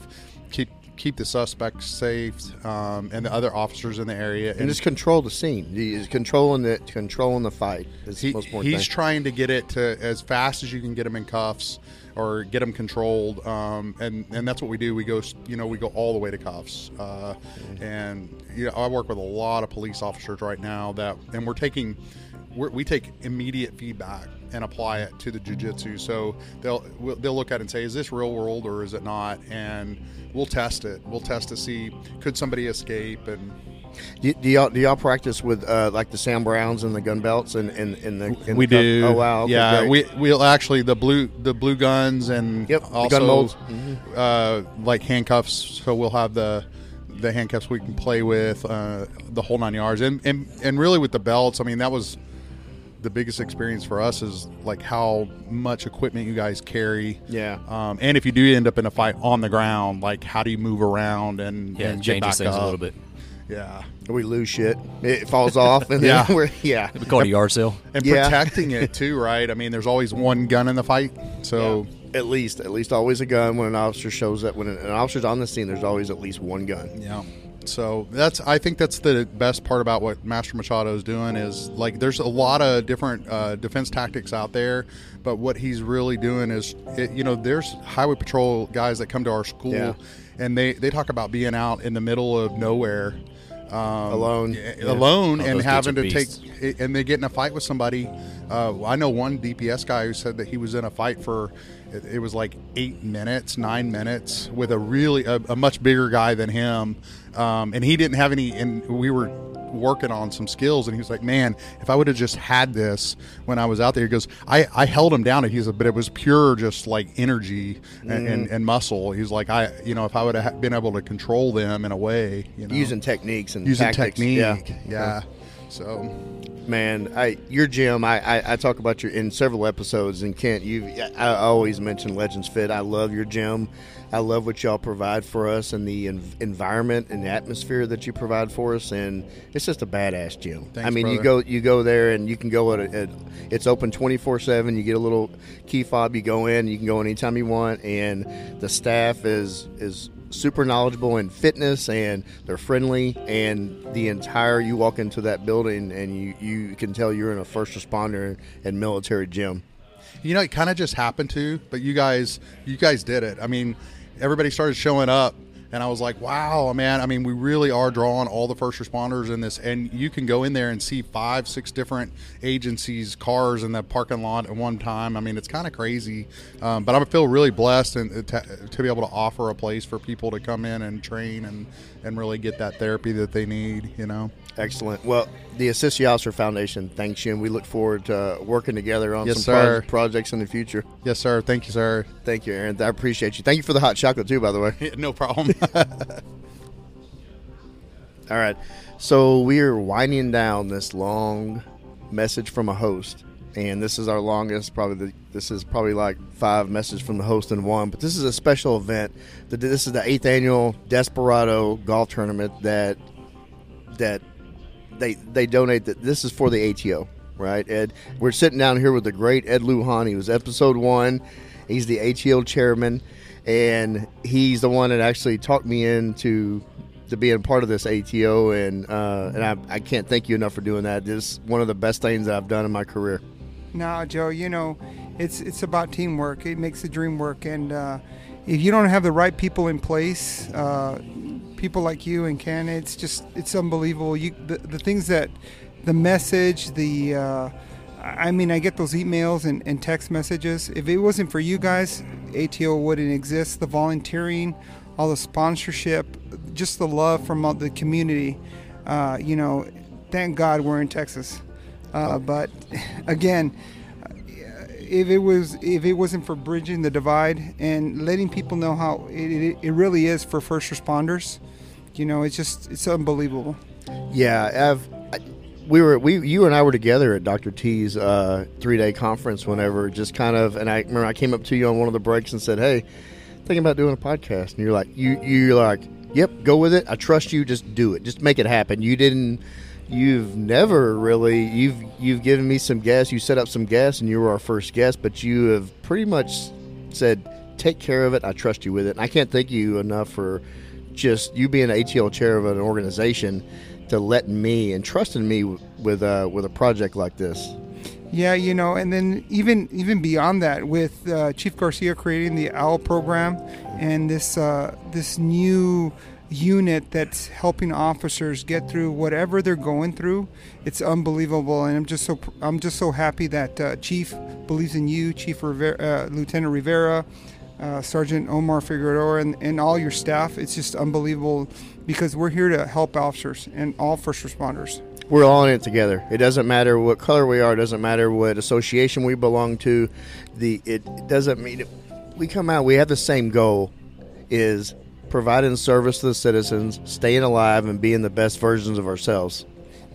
keep keep the suspects safe, um, and the other officers in the area, and, and just control the scene. He's controlling the controlling the fight. Is he, the most important he's thing. Trying to get it to as fast as you can get him in cuffs or get them controlled, um, and and that's what we do. We go, you know, we go all the way to cuffs, uh, mm-hmm. and you know, I work with a lot of police officers right now that, and we're taking. We're, we take immediate feedback and apply it to the jiu-jitsu. So they'll they'll look at it and say, is this real world or is it not? And we'll test it. We'll test to see, could somebody escape? And do, do y'all do y'all practice with uh, like the Sam Browns and the gun belts and and, and the and we the, do. Oh wow, okay, yeah. Great. We we'll actually the blue the blue guns and yep, also the gun molds. Mm-hmm. uh, like handcuffs. So we'll have the. the handcuffs we can play with, uh, the whole nine yards, and and and really with the belts. I mean, that was the biggest experience for us, is like how much equipment you guys carry. Yeah. Um, and if you do end up in a fight on the ground, like how do you move around and, yeah, and get changes back things up a little bit. Yeah. We lose shit. It falls off. And yeah. Then we're, yeah. We call it a yard sale. And yeah. Protecting it too, right? I mean, there's always one gun in the fight. So yeah. at least, at least always a gun. When an officer shows up, when an officer's on the scene, there's always at least one gun. Yeah. So that's, I think that's the best part about what Master Machado is doing, is like, there's a lot of different uh, defense tactics out there, but what he's really doing is, it, you know, there's highway patrol guys that come to our school yeah. and they, they talk about being out in the middle of nowhere. Um, alone, yeah. alone, oh, and having to beasts. take, and they get in a fight with somebody. Uh, I know one D P S guy who said that he was in a fight for, it, it was like eight minutes, nine minutes with a really a, a much bigger guy than him, um, and he didn't have any. And we were working on some skills, and he was like, "Man, if I would have just had this when I was out there," he goes, "I, I held him down." He's, but it was pure just like energy and, mm-hmm. and, and muscle. He's like, "I, you know, if I would have been able to control them in a way, you know, using techniques and using tactics. technique, yeah, yeah." Okay. So, man, I your gym, I, I, I talk about your in several episodes. And Kent, you, I always mention Legends Fit. I love your gym. I love what y'all provide for us, and the en- environment and the atmosphere that you provide for us. And it's just a badass gym. Thanks, I mean, brother. you go you go there, and you can go at, a, at it's open twenty-four seven. You get a little key fob. You go in. You can go in anytime you want. And the staff is is. super knowledgeable in fitness, and they're friendly, and the entire, you walk into that building and you, you can tell you're in a first responder and military gym. You know, it kind of just happened to, but you guys, you guys did it. I mean, everybody started showing up, and I was like, wow, man. I mean, we really are drawing all the first responders in this. And you can go in there and see five, six different agencies' cars in the parking lot at one time. I mean, it's kind of crazy. Um, but I feel really blessed and to, to be able to offer a place for people to come in and train and, and really get that therapy that they need, you know. Excellent. Well, the Assistant Officer Foundation thanks you, and we look forward to working together on yes, some sir. Pro- projects in the future. Yes, sir. Thank you, sir. Thank you, Aaron. I appreciate you. Thank you for the hot chocolate, too, by the way. No problem. All right. So we are winding down this long message from a host, and this is our longest. Probably the, this is probably like five messages from the host in one, but this is a special event. This is the eighth annual Desperado Golf Tournament that that – They they donate that. This is for the A T O, right, Ed? We're sitting down here with the great Ed Lujan. He was episode one. He's the A T O chairman, and he's the one that actually talked me into to being part of this A T O. And uh, and I, I can't thank you enough for doing that. This is one of the best things I've done in my career. Nah, Joe, you know, it's it's about teamwork. It makes the dream work. And uh, if you don't have the right people in place. Uh, People like you and Ken, it's just, it's unbelievable. You, the, the things that, the message, the, uh, I mean, I get those emails and, and text messages. If it wasn't for you guys, A T O wouldn't exist. The volunteering, all the sponsorship, just the love from all the community. Uh, you know, thank God we're in Texas. Uh, but again, if it was, if it wasn't for bridging the divide and letting people know how it, it, it really is for first responders. You know, it's just, it's unbelievable. Yeah, I've, I, we were, we, you and I were together at Doctor T's uh, three-day conference whenever, just kind of, and I remember I came up to you on one of the breaks and said, hey, thinking about doing a podcast. And you're like, you, you're like, yep, go with it. I trust you. Just do it. Just make it happen. You didn't, you've never really, you've, you've given me some guests. You set up some guests and you were our first guest, but you have pretty much said, take care of it. I trust you with it. And I can't thank you enough for just you being an A T L chair of an organization to letting me and trusting me with, uh, with a project like this. Yeah, you know, and then even even beyond that, with uh, Chief Garcia creating the O W L program and this uh, this new unit that's helping officers get through whatever they're going through, it's unbelievable. And I'm just so I'm just so happy that uh, Chief believes in you, Chief Rivera, uh, Lieutenant Rivera, uh, Sergeant Omar Figueroa, and, and all your staff. It's just unbelievable because we're here to help officers and all first responders. We're all in it together. It doesn't matter what color we are. It doesn't matter what association we belong to. The It doesn't mean it, we come out, we have the same goal, is providing service to the citizens, staying alive, and being the best versions of ourselves.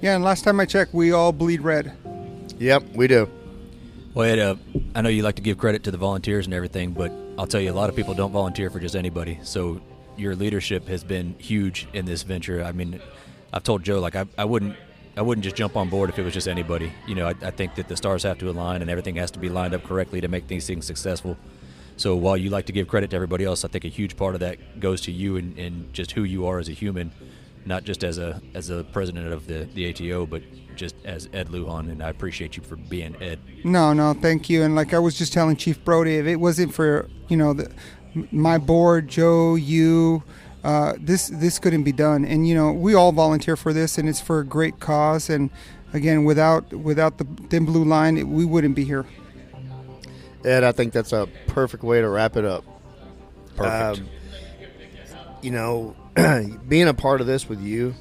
Yeah, and last time I checked, we all bleed red. Yep, we do. Well, Ed, uh, I know you like to give credit to the volunteers and everything, but I'll tell you, a lot of people don't volunteer for just anybody. So your leadership has been huge in this venture. I mean, I've told Joe, like, I, I wouldn't, I wouldn't just jump on board if it was just anybody. You know, I, I think that the stars have to align and everything has to be lined up correctly to make these things successful. So while you like to give credit to everybody else, I think a huge part of that goes to you and, and just who you are as a human, not just as a as a president of the, the A T O, but just as Ed Lujan, and I appreciate you for being Ed. No, no, thank you. And like I was just telling Chief Brody, if it wasn't for, you know, the, my board, Joe, you, Uh, this this couldn't be done, and you know we all volunteer for this, and it's for a great cause. And again, without without the thin blue line, it, we wouldn't be here. Ed, I think that's a perfect way to wrap it up. Perfect. Um, you know, being a part of this with you,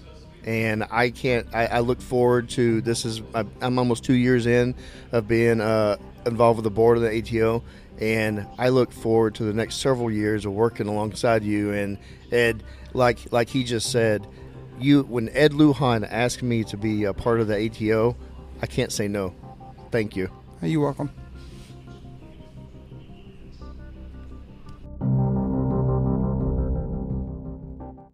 and I can't. I, I look forward to this. Is I, I'm almost two years in of being uh, involved with the board of the A T O. And I look forward to the next several years of working alongside you. And Ed, like like he just said, you when Ed Lujan asked me to be a part of the A T O, I can't say no. Thank you. You're welcome.